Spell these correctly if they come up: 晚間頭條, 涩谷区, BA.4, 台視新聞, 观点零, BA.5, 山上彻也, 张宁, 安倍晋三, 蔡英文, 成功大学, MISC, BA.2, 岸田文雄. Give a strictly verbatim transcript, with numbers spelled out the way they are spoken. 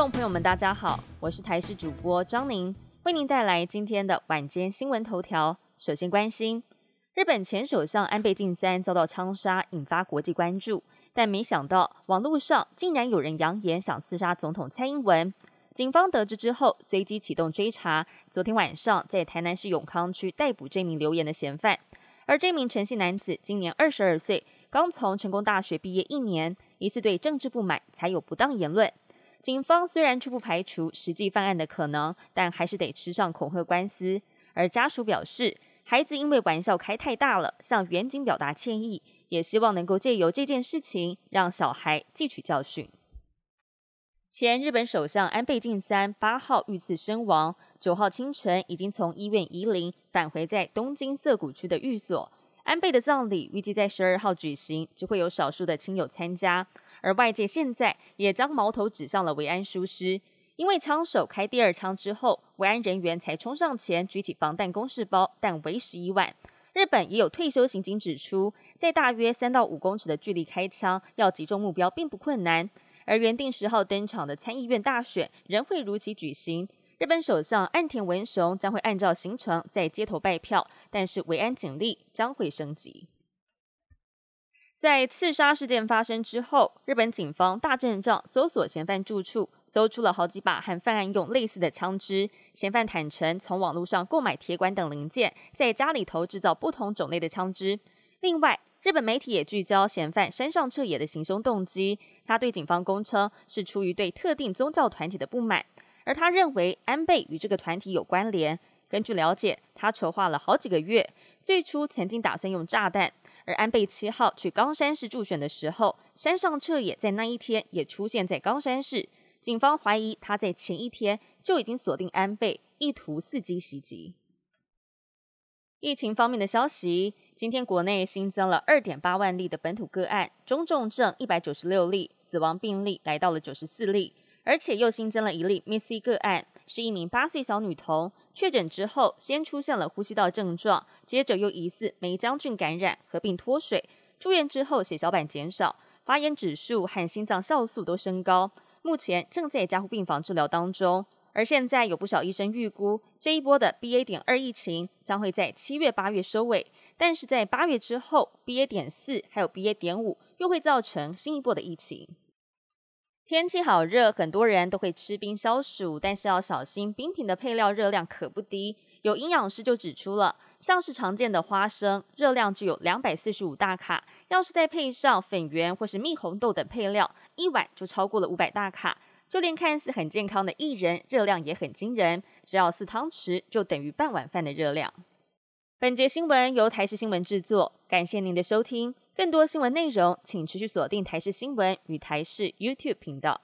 众朋友们，大家好，我是台视主播张宁，为您带来今天的晚间新闻头条。首先关心，日本前首相安倍晋三遭到枪杀，引发国际关注。但没想到，网络上竟然有人扬言想刺杀总统蔡英文。警方得知之后，随即启动追查。昨天晚上，在台南市永康区逮捕这名流言的嫌犯。而这名陈姓男子今年二十二岁，刚从成功大学毕业一年，疑似对政治不满，才有不当言论。警方虽然初步排除实际犯案的可能，但还是得吃上恐吓官司。而家属表示，孩子因为玩笑开太大了，向远警表达歉意。也希望能够借由这件事情让小孩汲取教训。前日本首相安倍晋三八号遇刺身亡，九号清晨已经从医院移灵，返回在东京涩谷区的寓所。安倍的葬礼预计在十二号举行，只会有少数的亲友参加。而外界现在也将矛头指向了维安疏失，因为枪手开第二枪之后，维安人员才冲上前举起防弹公事包，但为时已晚。日本也有退休刑警指出，在大约三到五公尺的距离开枪，要击中目标并不困难。而原定十号登场的参议院大选仍会如期举行。日本首相岸田文雄将会按照行程在街头拜票，但是维安警力将会升级。在刺杀事件发生之后，日本警方大阵仗搜索嫌犯住处，搜出了好几把和犯案用类似的枪支。嫌犯坦承从网络上购买铁管等零件，在家里头制造不同种类的枪支。另外，日本媒体也聚焦嫌犯山上彻也的行凶动机。他对警方供称是出于对特定宗教团体的不满，而他认为安倍与这个团体有关联。根据了解，他筹划了好几个月，最初曾经打算用炸弹。而安倍七号去冈山市助选的时候，山上彻也在那一天也出现在冈山市。警方怀疑他在前一天就已经锁定安倍，意图伺机袭击。疫情方面的消息，今天国内新增了 二点八万例的本土个案，中重症一百九十六例，死亡病例来到了九十四例，而且又新增了一例 M I S C 个案，是一名八岁小女童，确诊之后先出现了呼吸道症状，接着又疑似黴漿菌感染，合并脱水，住院之后血小板减少，发炎指数和心脏酵素都升高。目前正在加护病房治疗当中，而现在有不少医生预估，这一波的 B A 点二 疫情将会在七月八月收尾，但是在八月之后 B A 点四 还有 B A 点五 又会造成新一波的疫情。天气好热，很多人都会吃冰消暑，但是要小心冰品的配料热量可不低。有营养师就指出了，像是常见的花生热量具有两百四十五大卡，要是再配上粉圆或是蜜红豆等配料，一碗就超过了五百大卡。就连看似很健康的薏仁热量也很惊人，只要四汤匙就等于半碗饭的热量。本节新闻由台视新闻制作，感谢您的收听。更多新闻内容请持续锁定台视新闻与台视 YouTube 频道。